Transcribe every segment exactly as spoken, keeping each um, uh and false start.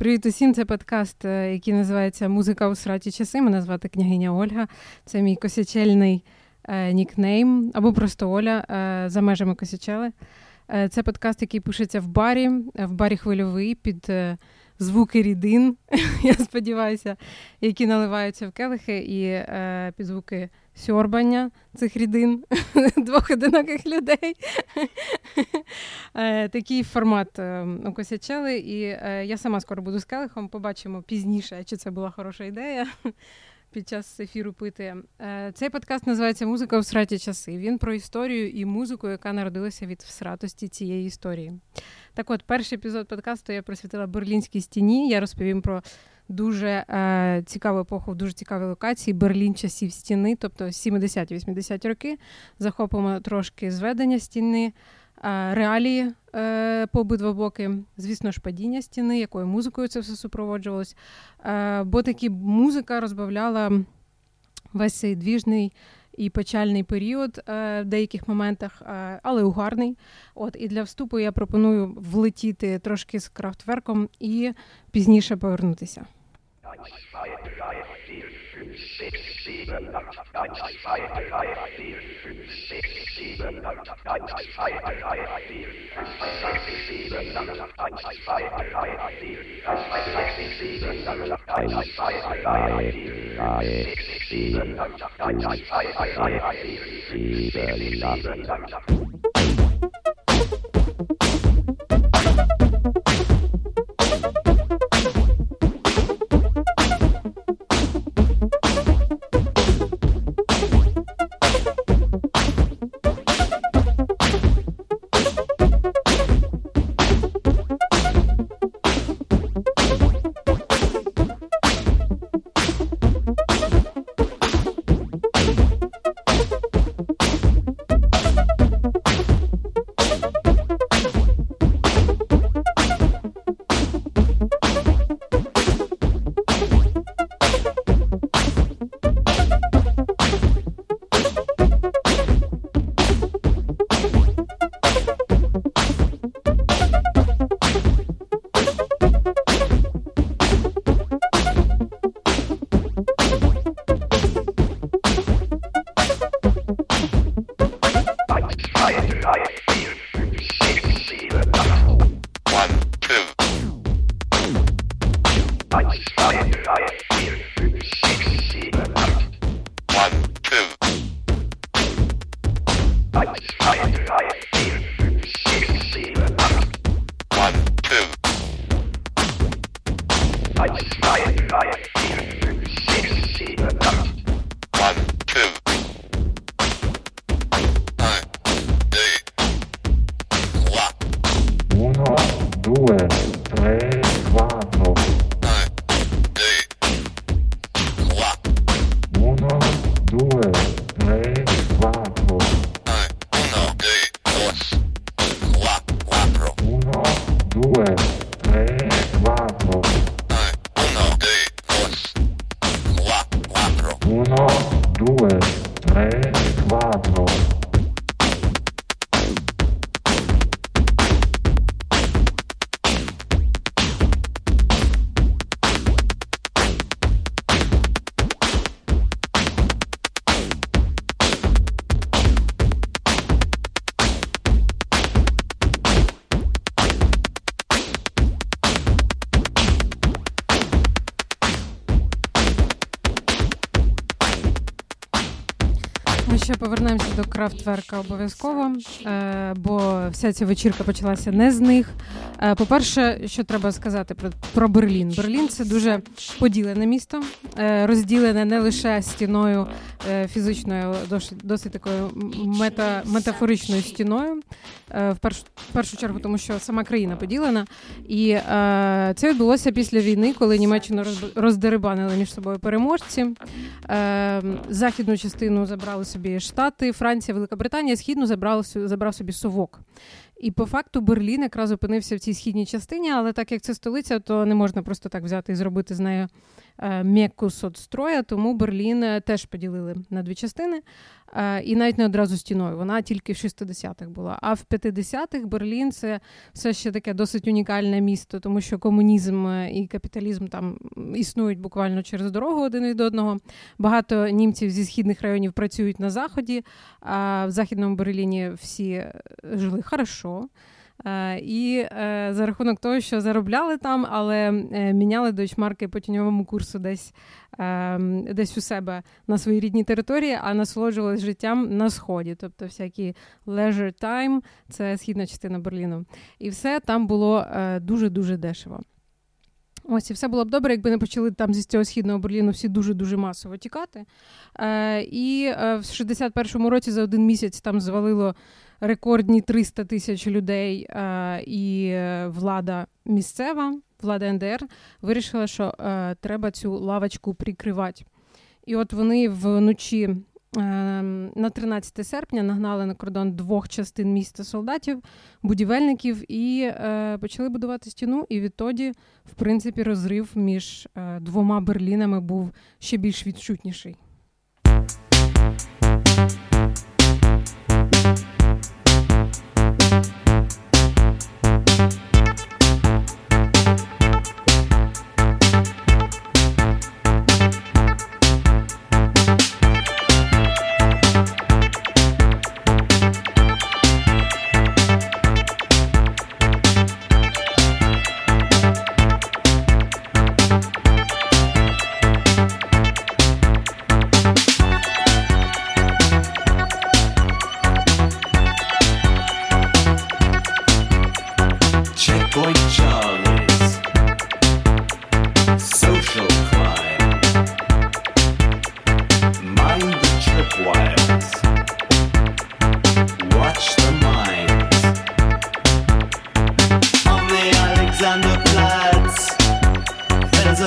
Привіт усім, це подкаст, який називається «Музика у сраті часи». Мене звати Княгиня Ольга, це мій косячельний е, нікнейм, або просто Оля, е, за межами Косячели. Е, це подкаст, який пишеться в барі, в барі «Хвильовий», під е, звуки рідин, я сподіваюся, які наливаються в келихи, і е, під звуки сьорбання цих рідин, двох одиноких людей. Такий формат у Косячели, і я сама скоро буду з келихом, побачимо пізніше, чи це була хороша ідея під час ефіру пити. Цей подкаст називається «Музика у сраті часи». Він про історію і музику, яка народилася від всратості цієї історії. Так от, перший епізод подкасту я присвятила Берлінській стіні. Я розповім про дуже е, цікаву епоху в дуже цікавій локації, Берлін часів стіни, тобто сімдесяті-вісімдесяті роки. Захопимо трошки зведення стіни, е, реалії е, по обидва боки, звісно ж, падіння стіни, якою музикою це все супроводжувалось. Е, бо таки музика розбавляла весь цей двіжний і печальний період е, в деяких моментах, е, але угарний. От, і для вступу я пропоную влетіти трошки з Крафтверком і пізніше повернутися. Повернемося до Крафтверка обов'язково, бо вся ця вечірка почалася не з них. По-перше, що треба сказати про, про Берлін. Берлін – це дуже поділене місто, розділене не лише стіною фізичною, досить такою мета, метафоричною стіною, в першу, в першу чергу, тому що сама країна поділена. І це відбулося після війни, коли Німеччину роздерибанили між собою переможці. Західну частину забрали собі Штати, Франція, Великобританія, Східну забрав, забрав собі Совок. І по факту Берлін якраз опинився в цій східній частині, але так як це столиця, то не можна просто так взяти і зробити з нею м'яку соцстрою, тому Берлін теж поділили на дві частини. І навіть не одразу стіною, вона тільки в шістдесятих була. А в п'ятдесятих Берлін – це все ще таке досить унікальне місто, тому що комунізм і капіталізм там існують буквально через дорогу один від одного. Багато німців зі східних районів працюють на Заході, а в Західному Берліні всі жили хорошо. І за рахунок того, що заробляли там, але міняли дойчмарки по тіньовому курсу десь, десь у себе на своїй рідній території, а насолоджувалися життям на Сході. Тобто всякі leisure time – це східна частина Берліну. І все там було дуже-дуже дешево. Ось, і все було б добре, якби не почали там зі цього східного Берліну всі дуже-дуже масово тікати. Е, і в шістдесят першому році за один місяць там звалило рекордні триста тисяч людей, е, і влада місцева, влада ен де ер, вирішила, що е, треба цю лавочку прикривати. І от вони вночі на тринадцяте серпня нагнали на кордон двох частин міста солдатів, будівельників і е, почали будувати стіну. І відтоді, в принципі, розрив між е, двома Берлінами був ще більш відчутніший. There's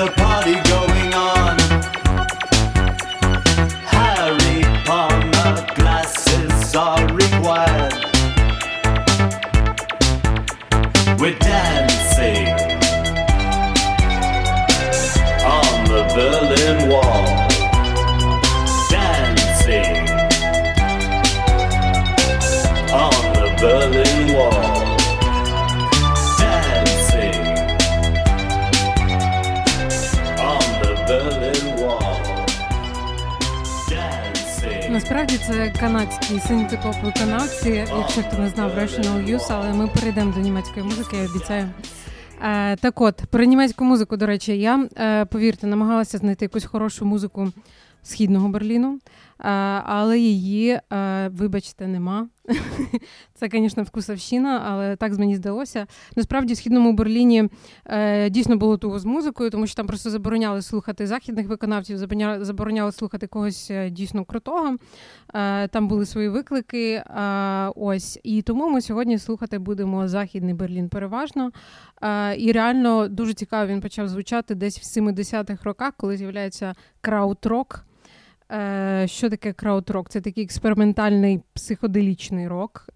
a party going on. Насправді це канадські синтепоп-виконавці, якщо хто не знав Rational Use, але ми перейдемо до німецької музики, я обіцяю. Е, так от, про німецьку музику, до речі, я, е, повірте, намагалася знайти якусь хорошу музику Східного Берліну, е, але її, е, вибачте, нема. Це, звісно, вкусовщина, але так мені здалося. Насправді, в Східному Берліні е, дійсно було туго з музикою, тому що там просто забороняли слухати західних виконавців, забороняли, забороняли слухати когось дійсно крутого. Е, там були свої виклики. Е, ось. І тому ми сьогодні слухати будемо Західний Берлін переважно. Е, і реально дуже цікаво він почав звучати десь в сімдесятих роках, коли з'являється краудрок. Що таке краудрок? Це такий експериментальний психоделічний рок.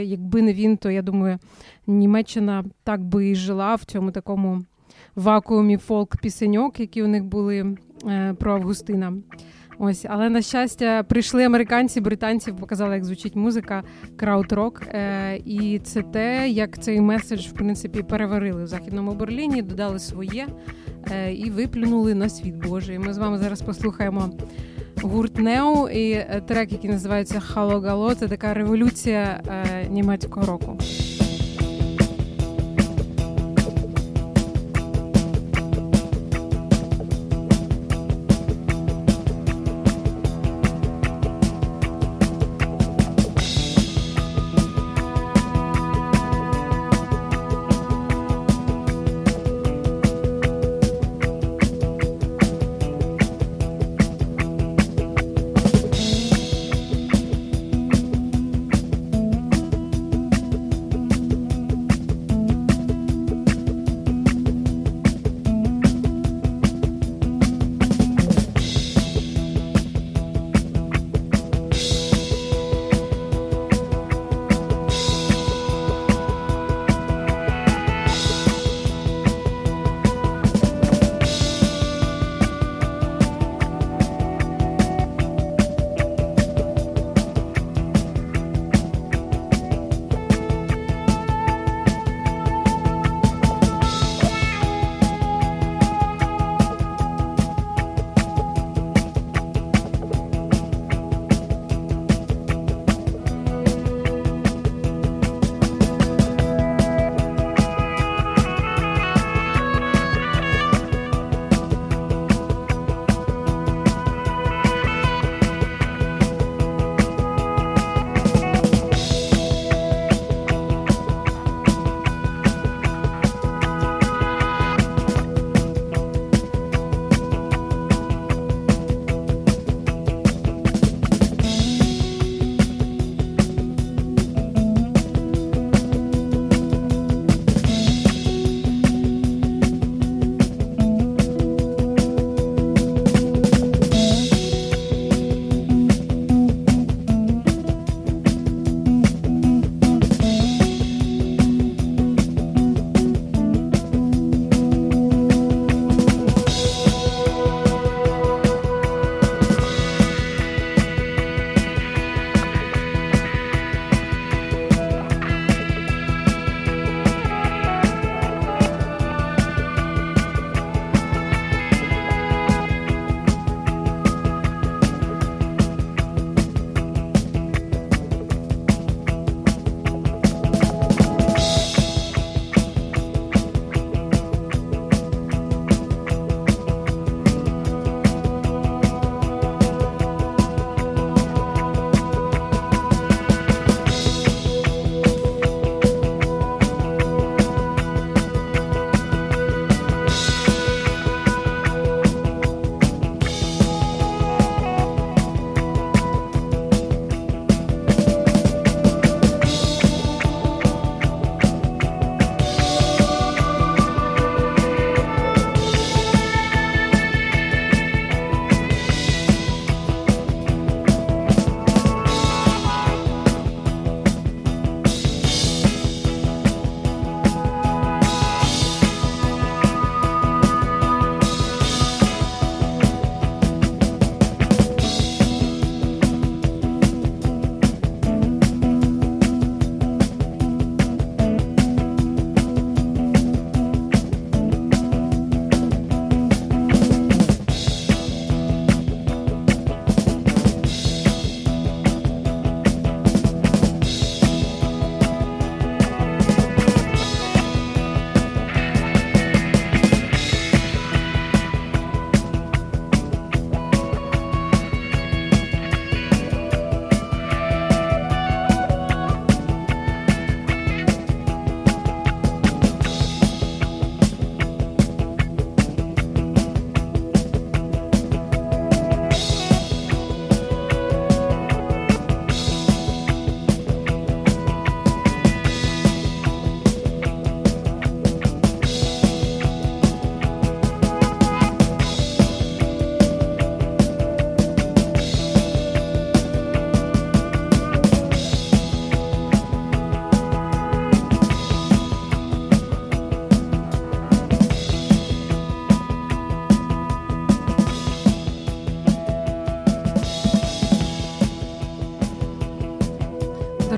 Якби не він, то, я думаю, Німеччина так би і жила в цьому такому вакуумі фолк-пісеньок, які у них були про Августина. Ось. Але, на щастя, прийшли американці, британці, показали, як звучить музика, краудрок. І це те, як цей меседж, в принципі, переварили в Західному Берліні, додали своє і виплюнули на світ Божий. Ми з вами зараз послухаємо гурт Нео і трек, який називається «Hallo Gallo», це така революція е, німецького року.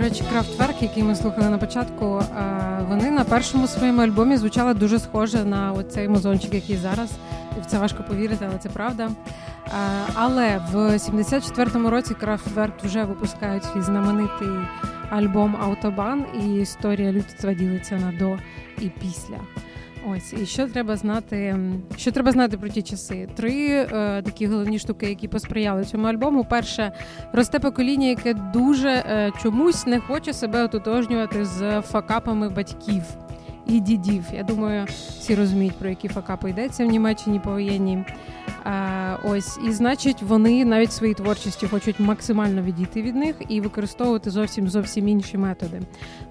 речі, Kraftwerk, який ми слухали на початку, вони на першому своєму альбомі звучали дуже схоже на оцей музончик, який зараз. І в це важко повірити, але це правда. Але в сімдесят четвертому році Kraftwerk вже випускають свій знаменитий альбом «Autobahn», і історія людства ділиться на «до» і «після». Ось, і що треба знати, що треба знати про ті часи? Три е, такі головні штуки, які посприяли цьому альбому. Перше, росте покоління, яке дуже е, чомусь не хоче себе ототожнювати з факапами батьків і дідів. Я думаю, всі розуміють, про які факапи йдеться в Німеччині повоєнні. Е, ось, і значить, вони навіть своїй творчості хочуть максимально відійти від них і використовувати зовсім-зовсім інші методи.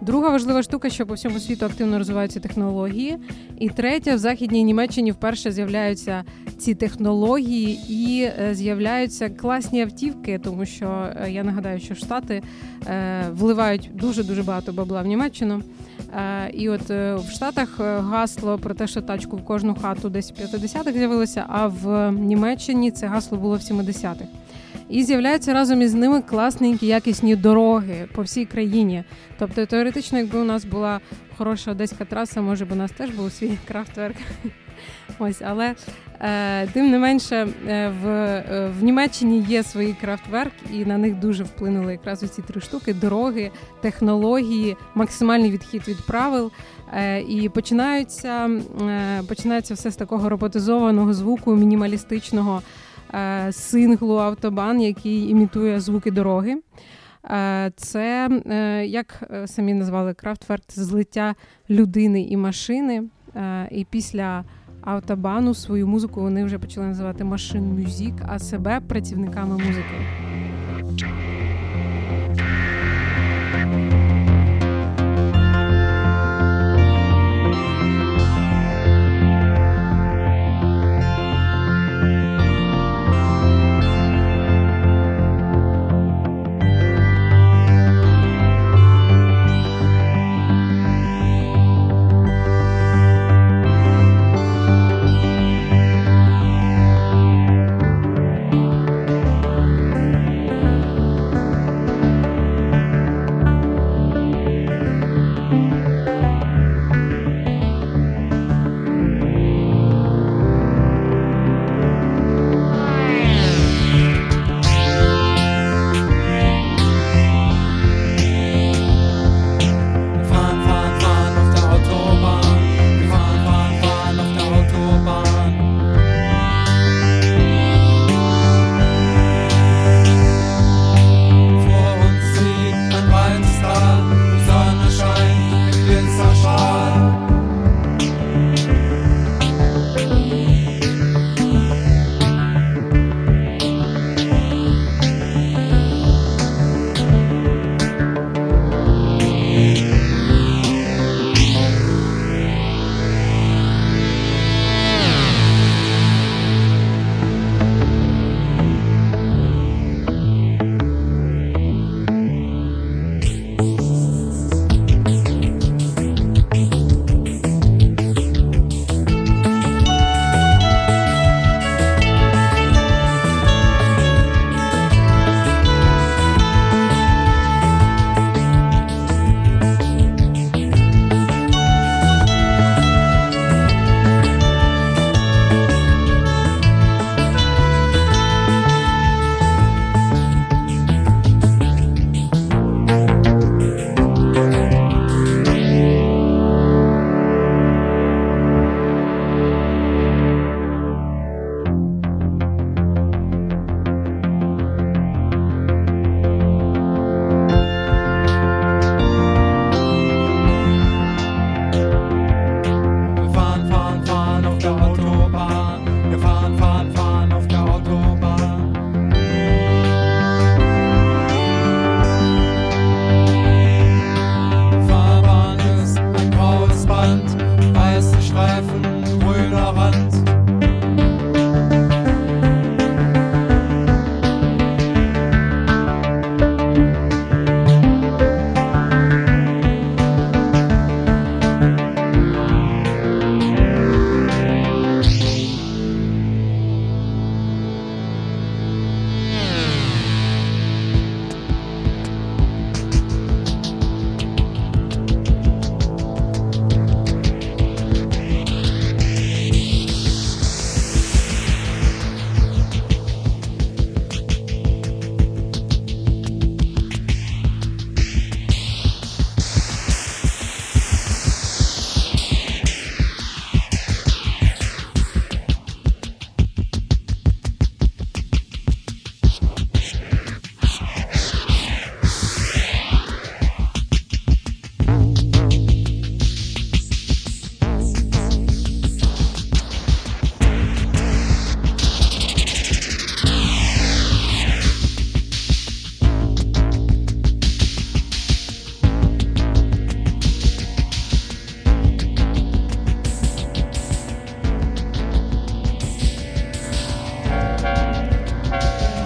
Друга важлива штука, що по всьому світу активно розвиваються технології. І третя, в Західній Німеччині вперше з'являються ці технології і з'являються класні автівки, тому що, я нагадаю, що Штати вливають дуже-дуже багато бабла в Німеччину. І от в Штатах гасло про те, що тачку в кожну хату десь в п'ятдесятих з'явилося, а в Німеччині це гасло було в сімдесятих. І з'являються разом із ними класненькі, якісні дороги по всій країні. Тобто, теоретично, якби у нас була хороша одеська траса, може б у нас теж був свій Kraftwerk. Ось, але е, тим не менше, е, в, е, в Німеччині є свої Kraftwerk, і на них дуже вплинули якраз оці три штуки: дороги, технології, максимальний відхід від правил. Е, і починається, е, починається все з такого роботизованого звуку, мінімалістичного е, синглу «Autobahn», який імітує звуки дороги. Це, як самі назвали Kraftwerk, злиття людини і машини. І після «Автобану» свою музику вони вже почали називати машин-мюзік, а себе працівниками музики.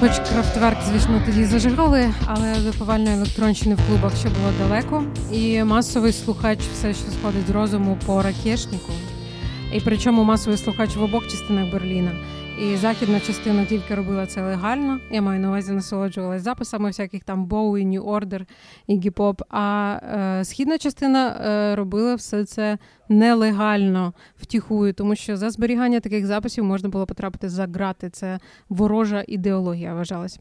Хоч Kraftwerk, звісно, тоді зажигали, але до повальної електронщини в клубах ще було далеко. І масовий слухач все, що сходить з розуму по ракешніку. І причому масовий слухач в обох частинах Берліна. І західна частина тільки робила це легально. Я маю на увазі, насолоджувалась записами всяких там Bowie, New Order, Iggy Pop. А е, східна частина е, робила все це нелегально, втіхую, тому що за зберігання таких записів можна було потрапити за грати. Це ворожа ідеологія вважалась.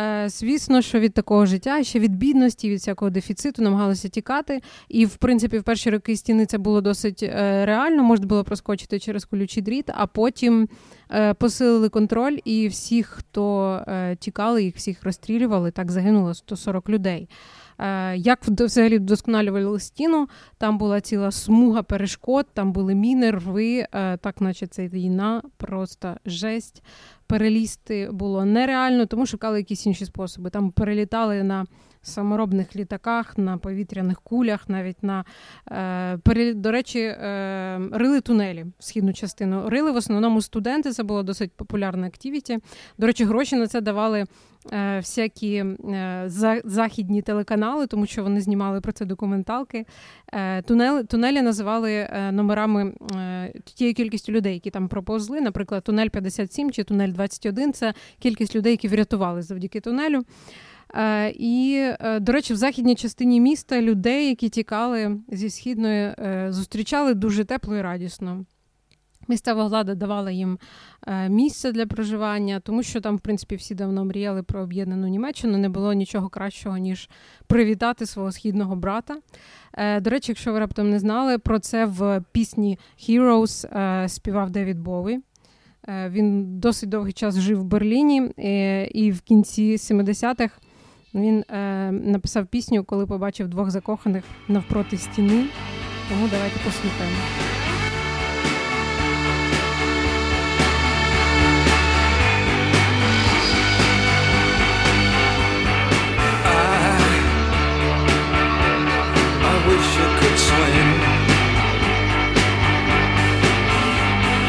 Е, звісно, що від такого життя, ще від бідності, від всякого дефіциту намагалися тікати. І, в принципі, в перші роки стіни це було досить е, реально. Можна було проскочити через колючий дріт, а потім е, посилили контроль, і всіх, хто е, тікали, їх всіх розстрілювали. Так загинуло сто сорок людей. Як взагалі вдосконалювали стіну, там була ціла смуга перешкод, там були міни, рви, так наче це війна, просто жесть. Перелізти було нереально, тому шукали якісь інші способи. Там перелітали на саморобних літаках, на повітряних кулях, навіть на... Е, до речі, е, рили тунелі в східну частину. Рили в основному студенти, це було досить популярна активіті. До речі, гроші на це давали е, всякі е, за, західні телеканали, тому що вони знімали про це документалки. Е, тунелі, тунелі називали е, номерами е, тієї кількості людей, які там проповзли. Наприклад, тунель п'ятдесят сім чи тунель двадцять один – це кількість людей, які врятували завдяки тунелю. І, до речі, в західній частині міста людей, які тікали зі Східної, зустрічали дуже тепло і радісно. Місцева влада давала їм місце для проживання, тому що там, в принципі, всі давно мріяли про об'єднану Німеччину, не було нічого кращого, ніж привітати свого східного брата. До речі, якщо ви раптом не знали, про це в пісні «Heroes» співав Девід Бові. Він досить довгий час жив в Берліні, і в кінці сімдесятих він написав пісню, коли побачив двох закоханих навпроти стіни. Тому давайте послухаємо. I, I wish I could swim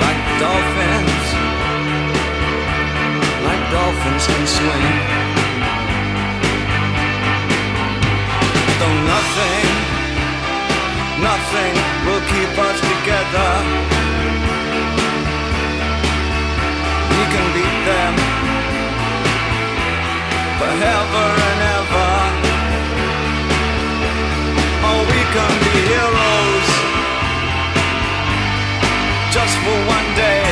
like dolphins. Dolphins can swim. Though nothing, nothing will keep us together. We can beat them forever and ever. Oh, we can be heroes just for one day.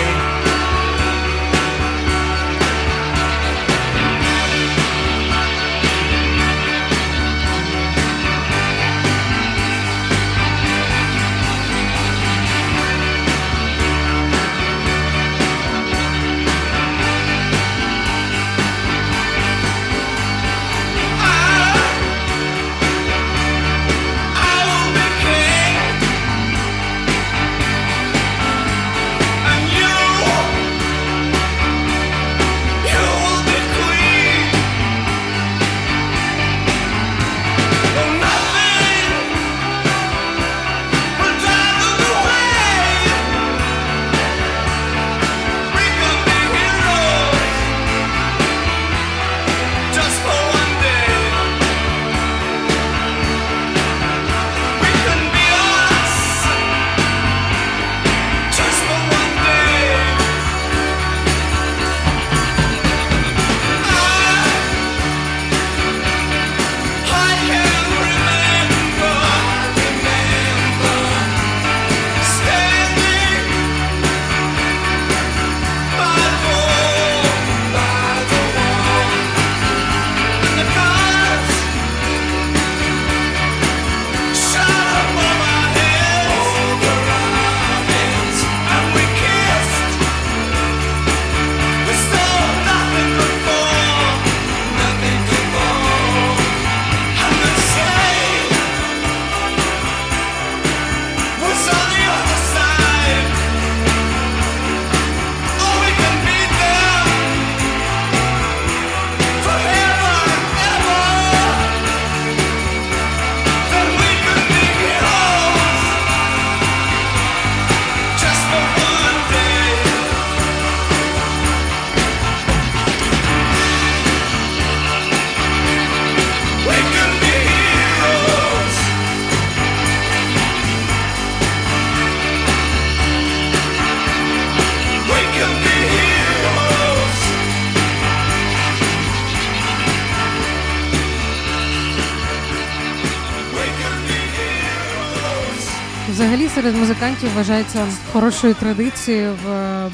Взагалі серед музикантів вважається хорошою традицією в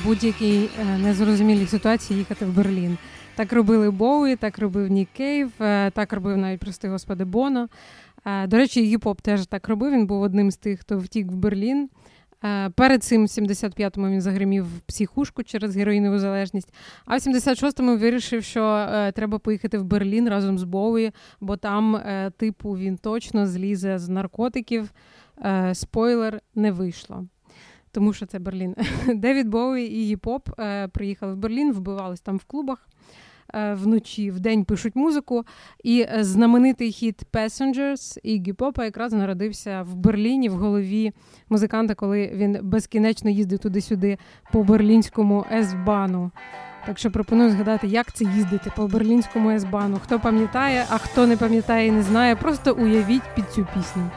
будь-якій незрозумілій ситуації їхати в Берлін. Так робили Боуї, так робив Нік Кейв, так робив навіть, прости господи, Боно. До речі, Iggy Pop теж так робив, він був одним з тих, хто втік в Берлін. Перед цим в сімдесят п'ятому він загримів психушку через героїнову залежність, а в сімдесят шостому вирішив, що е, треба поїхати в Берлін разом з Боуї, бо там, е, типу, він точно злізе з наркотиків. Е, спойлер, не вийшло, тому що це Берлін. Девід Боуї і Iggy Pop е, приїхали в Берлін, вбивались там в клубах. Вночі, вдень пишуть музику. І знаменитий хіт «Passengers» Iggy Popа якраз народився в Берліні, в голові музиканта, коли він безкінечно їздив туди-сюди по берлінському Westbamу. Так що пропоную згадати, як це їздити по берлінському Westbamу. Хто пам'ятає, а хто не пам'ятає і не знає, просто уявіть під цю пісню.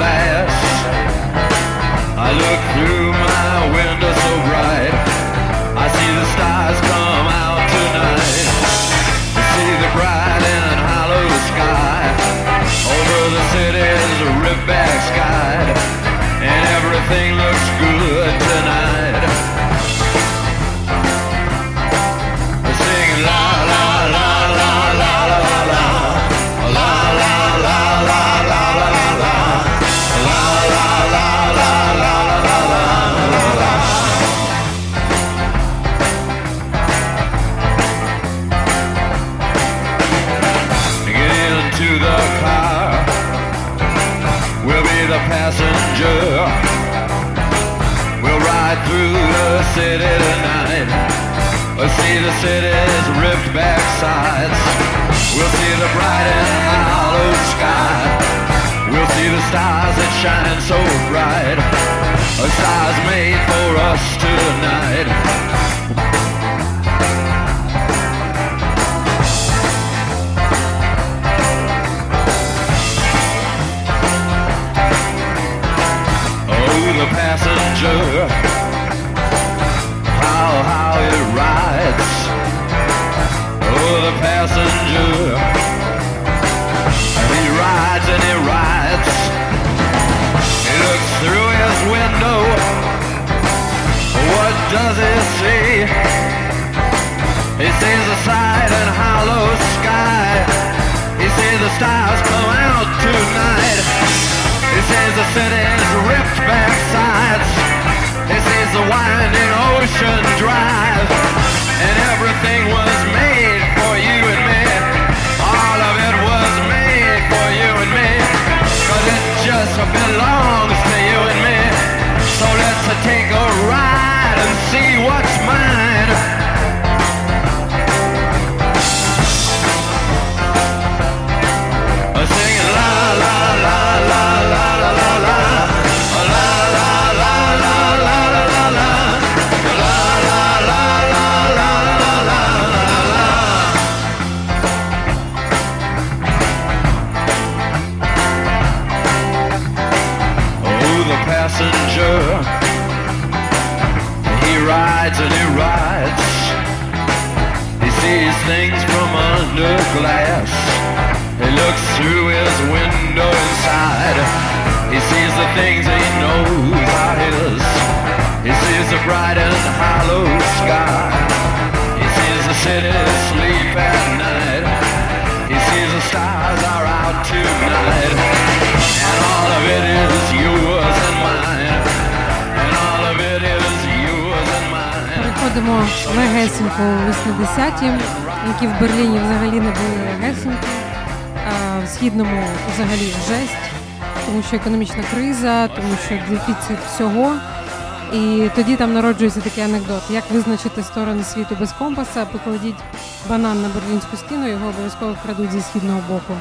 Glass. I look through my window so bright. I see the stars come out tonight. I see the bright and hollow sky over the city's rip-back sky, and everything looks good tonight. I sing la la la la la la la la la la la la la la. Passenger, we'll ride through the city tonight. We'll see the city's ripped back sides. We'll see the bright and hollow sky. We'll see the stars that shine so bright. A stars made for us tonight. The passenger, how, how it rides. Oh, the passenger, he rides and he rides. He looks through his window, what does he see? He sees the bright and hollow sky. He sees the stars come out tonight. He sees the city's ripped back sides. He sees the winding ocean drive. And everything was made for you and me. All of it was made for you and me. Cause it just belongs to you and me. So let's take a ride and see what's mine. He rides and he rides. He sees things from under glass. He looks through his window inside. He sees the things he knows are his. He sees the bright and hollow sky. He sees the city sleep at night. He sees the stars are out tonight. And all of it is yours and mine. Ходимо легесенько в вісімдесяті, які в Берліні взагалі не були легесенькі, а в Східному взагалі жесть, тому що економічна криза, тому що дефіцит всього. І тоді там народжується такий анекдот. Як визначити сторони світу без компаса? Покладіть банан на Берлінську стіну, його обов'язково крадуть зі східного боку.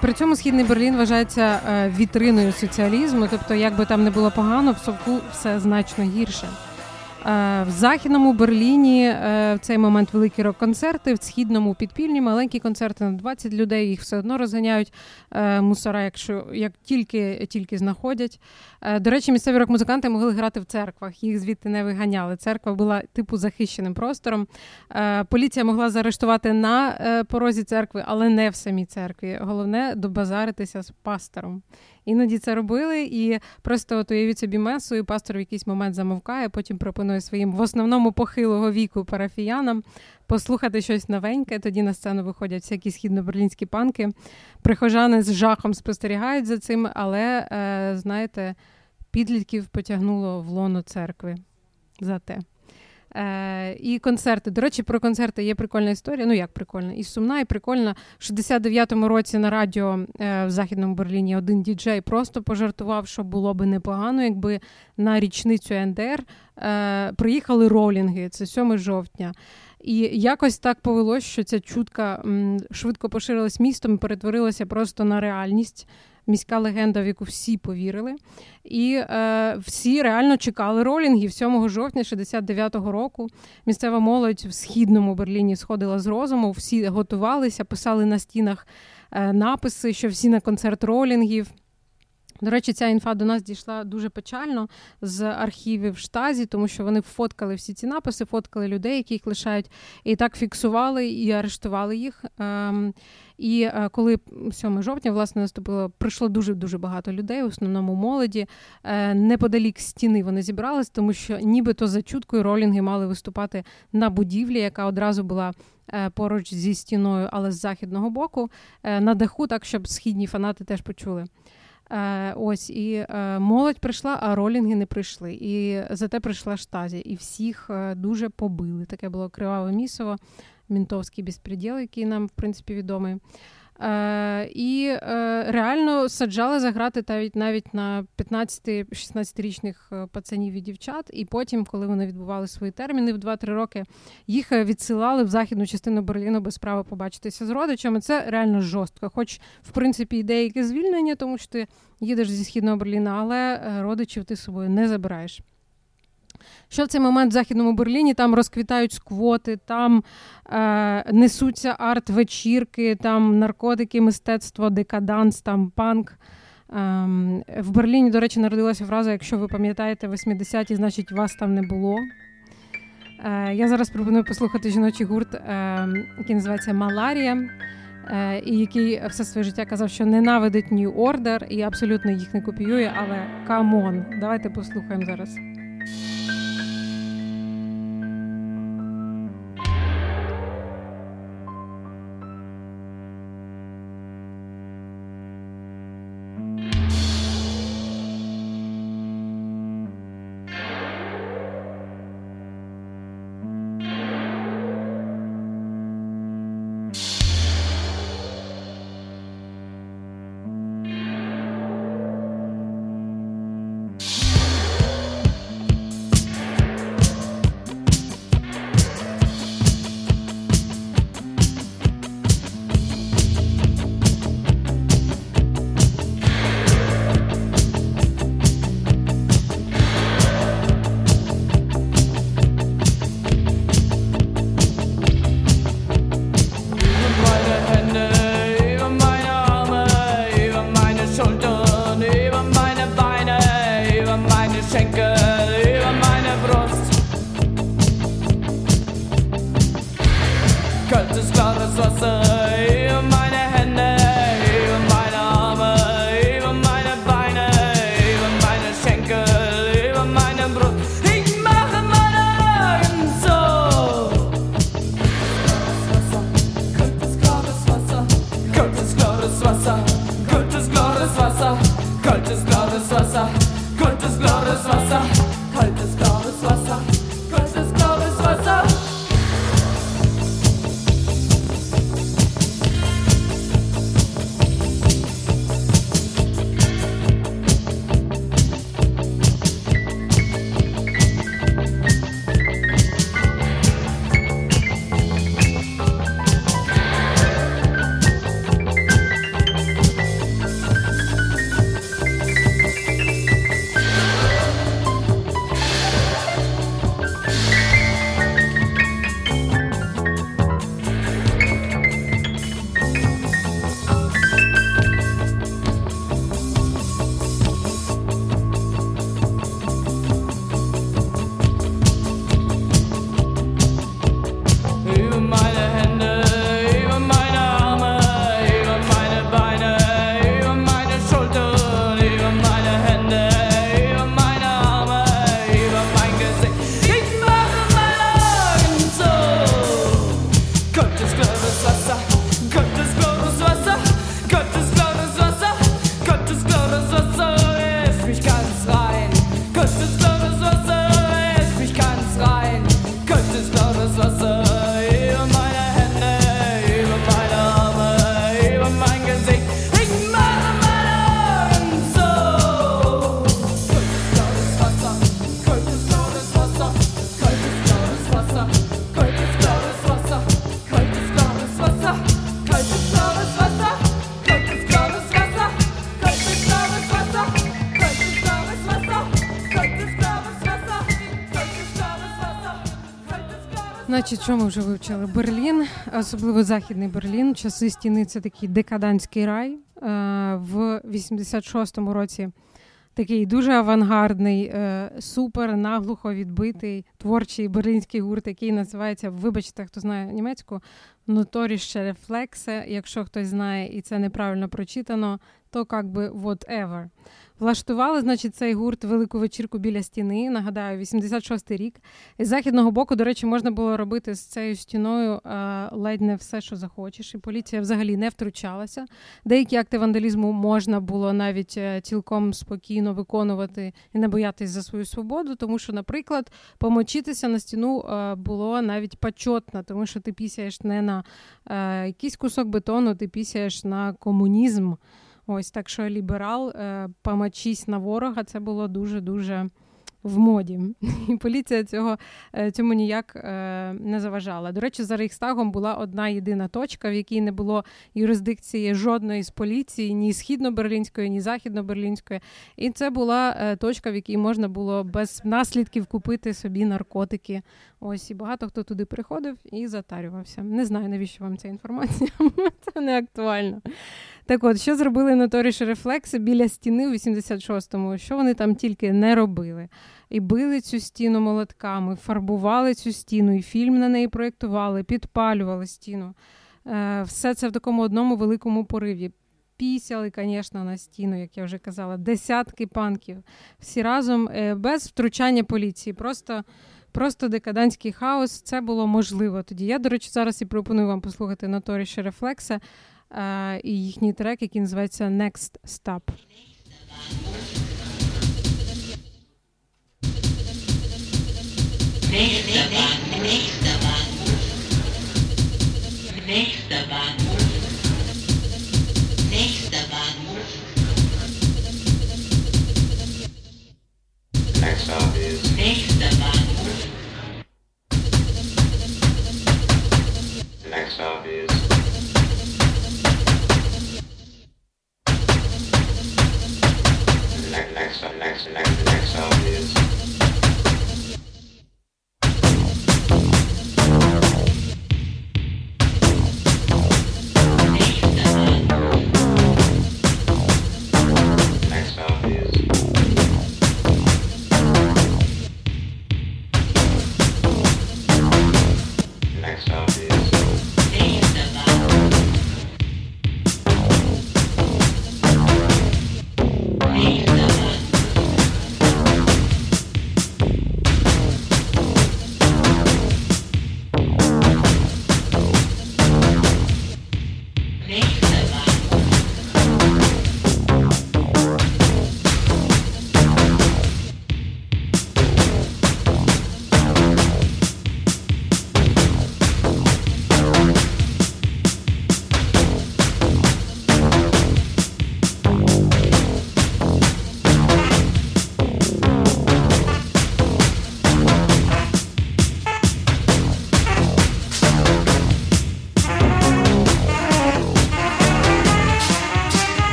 При цьому Східний Берлін вважається вітриною соціалізму, тобто як би там не було погано, в совку все значно гірше. В Західному Берліні в цей момент великі рок-концерти, в Східному підпільні, маленькі концерти на двадцять людей, їх все одно розганяють мусора, якщо, як тільки, тільки знаходять. До речі, місцеві рок-музиканти могли грати в церквах, їх звідти не виганяли. Церква була типу захищеним простором. Поліція могла заарештувати на порозі церкви, але не в самій церкві. Головне – добазаритися з пастором. Іноді це робили, і просто от уявіть собі месу, і пастор в якийсь момент замовкає, потім пропонує своїм в основному похилого віку парафіянам послухати щось новеньке. Тоді на сцену виходять всякі східно-берлінські панки. Прихожани з жахом спостерігають за цим, але, е, знаєте, підлітків потягнуло в лоно церкви за те. Е, і концерти. До речі, про концерти є прикольна історія. Ну, як прикольна? І сумна, і прикольна. В шістдесят дев'ятому році на радіо е, в Західному Берліні один діджей просто пожартував, що було би непогано, якби на річницю ен де ер е, приїхали ролінги. Це сьоме жовтня. І якось так повелось, що ця чутка м, швидко поширилась містом і перетворилася просто на реальність. Міська легенда, в яку всі повірили. І е, всі реально чекали ролінгів. сьоме жовтня шістдесят дев'ятого року місцева молодь в Східному Берліні сходила з розуму. Всі готувалися, писали на стінах е, написи, що всі на концерт ролінгів. До речі, ця інфа до нас дійшла дуже печально з архівів Штазі, тому що вони фоткали всі ці написи, фоткали людей, які їх лишають, і так фіксували і арештували їх. І коли сьоме жовтня, власне, наступило, прийшло дуже-дуже багато людей, в основному молоді, неподалік стіни вони зібрались, тому що нібито за чуткою ролінги мали виступати на будівлі, яка одразу була поруч зі стіною, але з західного боку, на даху, так, щоб східні фанати теж почули. Ось, і молодь прийшла, а ролінги не прийшли. І зате прийшла Штазі. І всіх дуже побили. Таке було криваве місиво, мінтовський безпреділ, який нам, в принципі, відомий. І реально саджали за грати навіть, навіть на п'ятнадцяти-шістнадцятирічних пацанів і дівчат. І потім, коли вони відбували свої терміни в два-три роки, їх відсилали в західну частину Берліну без права побачитися з родичами. Це реально жорстко. Хоч, в принципі, і деяке звільнення, тому що ти їдеш зі Східного Берліна, але родичів ти з собою не забираєш. Що в цей момент в Західному Берліні? Там розквітають сквоти, там е, несуться арт-вечірки, там наркотики, мистецтво, декаданс, там панк. Е, в Берліні, до речі, народилася фраза, якщо ви пам'ятаєте вісімдесяті, значить вас там не було. Е, я зараз пропоную послухати жіночий гурт, е, який називається «Malaria», е, і який все своє життя казав, що ненавидить New Order і абсолютно їх не копіює, але камон, давайте послухаємо зараз. Значить, що ми вже вивчили? Берлін, особливо Західний Берлін, часи стіни – це такий декадантський рай. В вісімдесят шостому році такий дуже авангардний, супер наглухо відбитий творчий берлінський гурт, який називається, вибачте, хто знає німецьку, Notorische Reflexe, якщо хтось знає, і це неправильно прочитано, то як би whatever. Влаштували, значить, цей гурт велику вечірку біля стіни, нагадаю, вісімдесят шостий рік. З західного боку, до речі, можна було робити з цією стіною а, ледь не все, що захочеш, і поліція взагалі не втручалася. Деякі акти вандалізму можна було навіть цілком спокійно виконувати і не боятись за свою свободу, тому що, наприклад, помочитися на стіну а, було навіть почетно, тому що ти пісяєш не на а, якийсь кусок бетону, ти пісяєш на комунізм. Ось, так що ліберал, помочись на ворога, це було дуже-дуже в моді. І поліція цього, цьому ніяк не заважала. До речі, за Рейхстагом була одна єдина точка, в якій не було юрисдикції жодної з поліції, ні східно-берлінської, ні західно-берлінської. І це була точка, в якій можна було без наслідків купити собі наркотики. Ось, і багато хто туди приходив і затарювався. Не знаю, навіщо вам ця інформація, це не актуально. Так от, що зробили Notorische Reflexe біля стіни у вісімдесят шостому? Що вони там тільки не робили? І били цю стіну молотками, фарбували цю стіну, і фільм на неї проєктували, підпалювали стіну. Все це в такому одному великому пориві. Пісяли, звісно, на стіну, як я вже казала, десятки панків. Всі разом, без втручання поліції, просто... Просто декадантський хаос, це було можливо тоді. Я, до речі, зараз і пропоную вам послухати Notorische Reflexe е- і їхній трек, який називається «Next Stop». Next stop is the next stop is the next next stop next next next stop is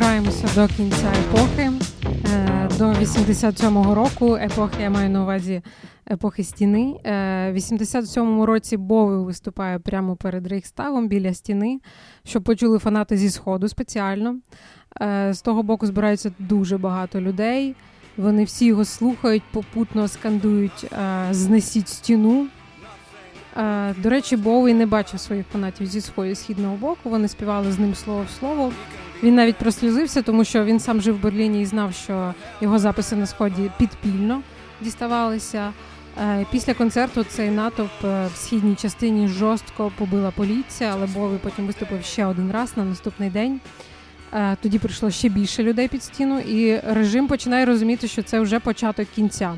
добираємося до кінця епохи, до вісімдесят сьомого року, епохи, я маю на увазі епохи стіни. В вісімдесят сьомому році Bowie виступає прямо перед Рейхстагом біля стіни, що почули фанати зі Сходу спеціально. З того боку збирається дуже багато людей, вони всі його слухають, попутно скандують «Знесіть стіну». До речі, Боуї не бачив своїх фанатів зі східного боку, вони співали з ним слово в слово. Він навіть прослізився, тому що він сам жив в Берліні і знав, що його записи на Сході підпільно діставалися. Після концерту цей натовп в східній частині жорстко побила поліція, але Боуї потім виступив ще один раз на наступний день. Тоді прийшло ще більше людей під стіну, і режим починає розуміти, що це вже початок кінця.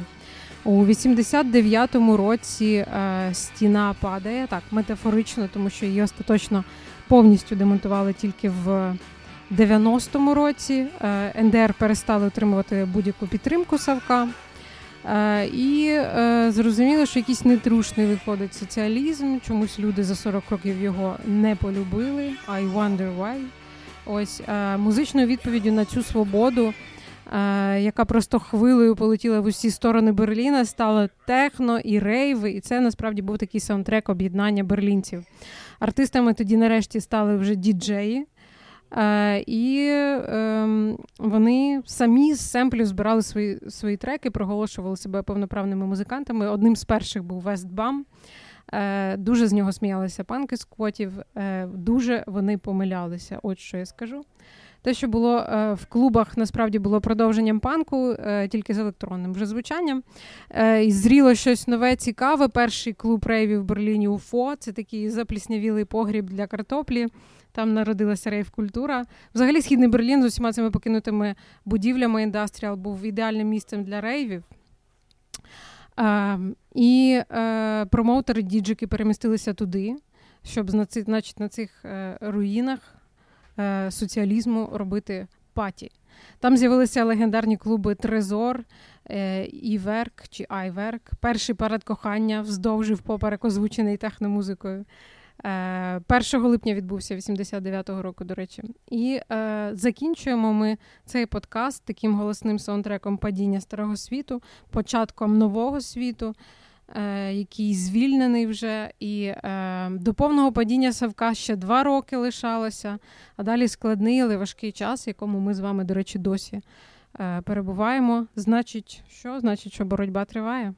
У вісімдесят дев'ятому році е, стіна падає, так, метафорично, тому що її остаточно повністю демонтували тільки в дев'яностому році. Е, ен де ер перестали отримувати будь-яку підтримку Савка. Е, і е, зрозуміло, що якийсь нетрушний виходить соціалізм, чомусь люди за сорок років його не полюбили. I wonder why. Ось е, музичною відповіддю на цю свободу, яка просто хвилею полетіла в усі сторони Берліна, стало техно і рейви, і це насправді був такий саундтрек об'єднання берлінців. Артистами тоді нарешті стали вже діджеї, і вони самі з семплів збирали свої, свої треки, проголошували себе повноправними музикантами. Одним з перших був Westbam. Дуже з нього сміялися панки з котів, дуже вони помилялися, от що я скажу. Те, що було е, в клубах, насправді було продовженням панку, е, тільки з електронним вже звучанням. Е, і зріло щось нове, цікаве. Перший клуб рейвів в Берліні ю еф о. Це такий запліснявілий погріб для картоплі. Там народилася рейв-культура. Взагалі, Східний Берлін з усіма цими покинутими будівлями індастріал був ідеальним місцем для рейвів. Е, і е, промоутери, діджики перемістилися туди, щоб значить, на цих е, руїнах соціалізму робити паті. Там з'явилися легендарні клуби Tresor, Aywerk чи Aywerk. Перший парад кохання вздовжив поперек озвучений техномузикою. першого липня відбувся вісімдесят дев'ятого року, до речі. І е, закінчуємо ми цей подкаст таким голосним саундтреком падіння старого світу, початком нового світу, е, який звільнений вже, і е, до повного падіння Савка ще два роки лишалося, а далі складний, але важкий час, в якому ми з вами, до речі, досі е, перебуваємо. Значить, що? Значить, що боротьба триває.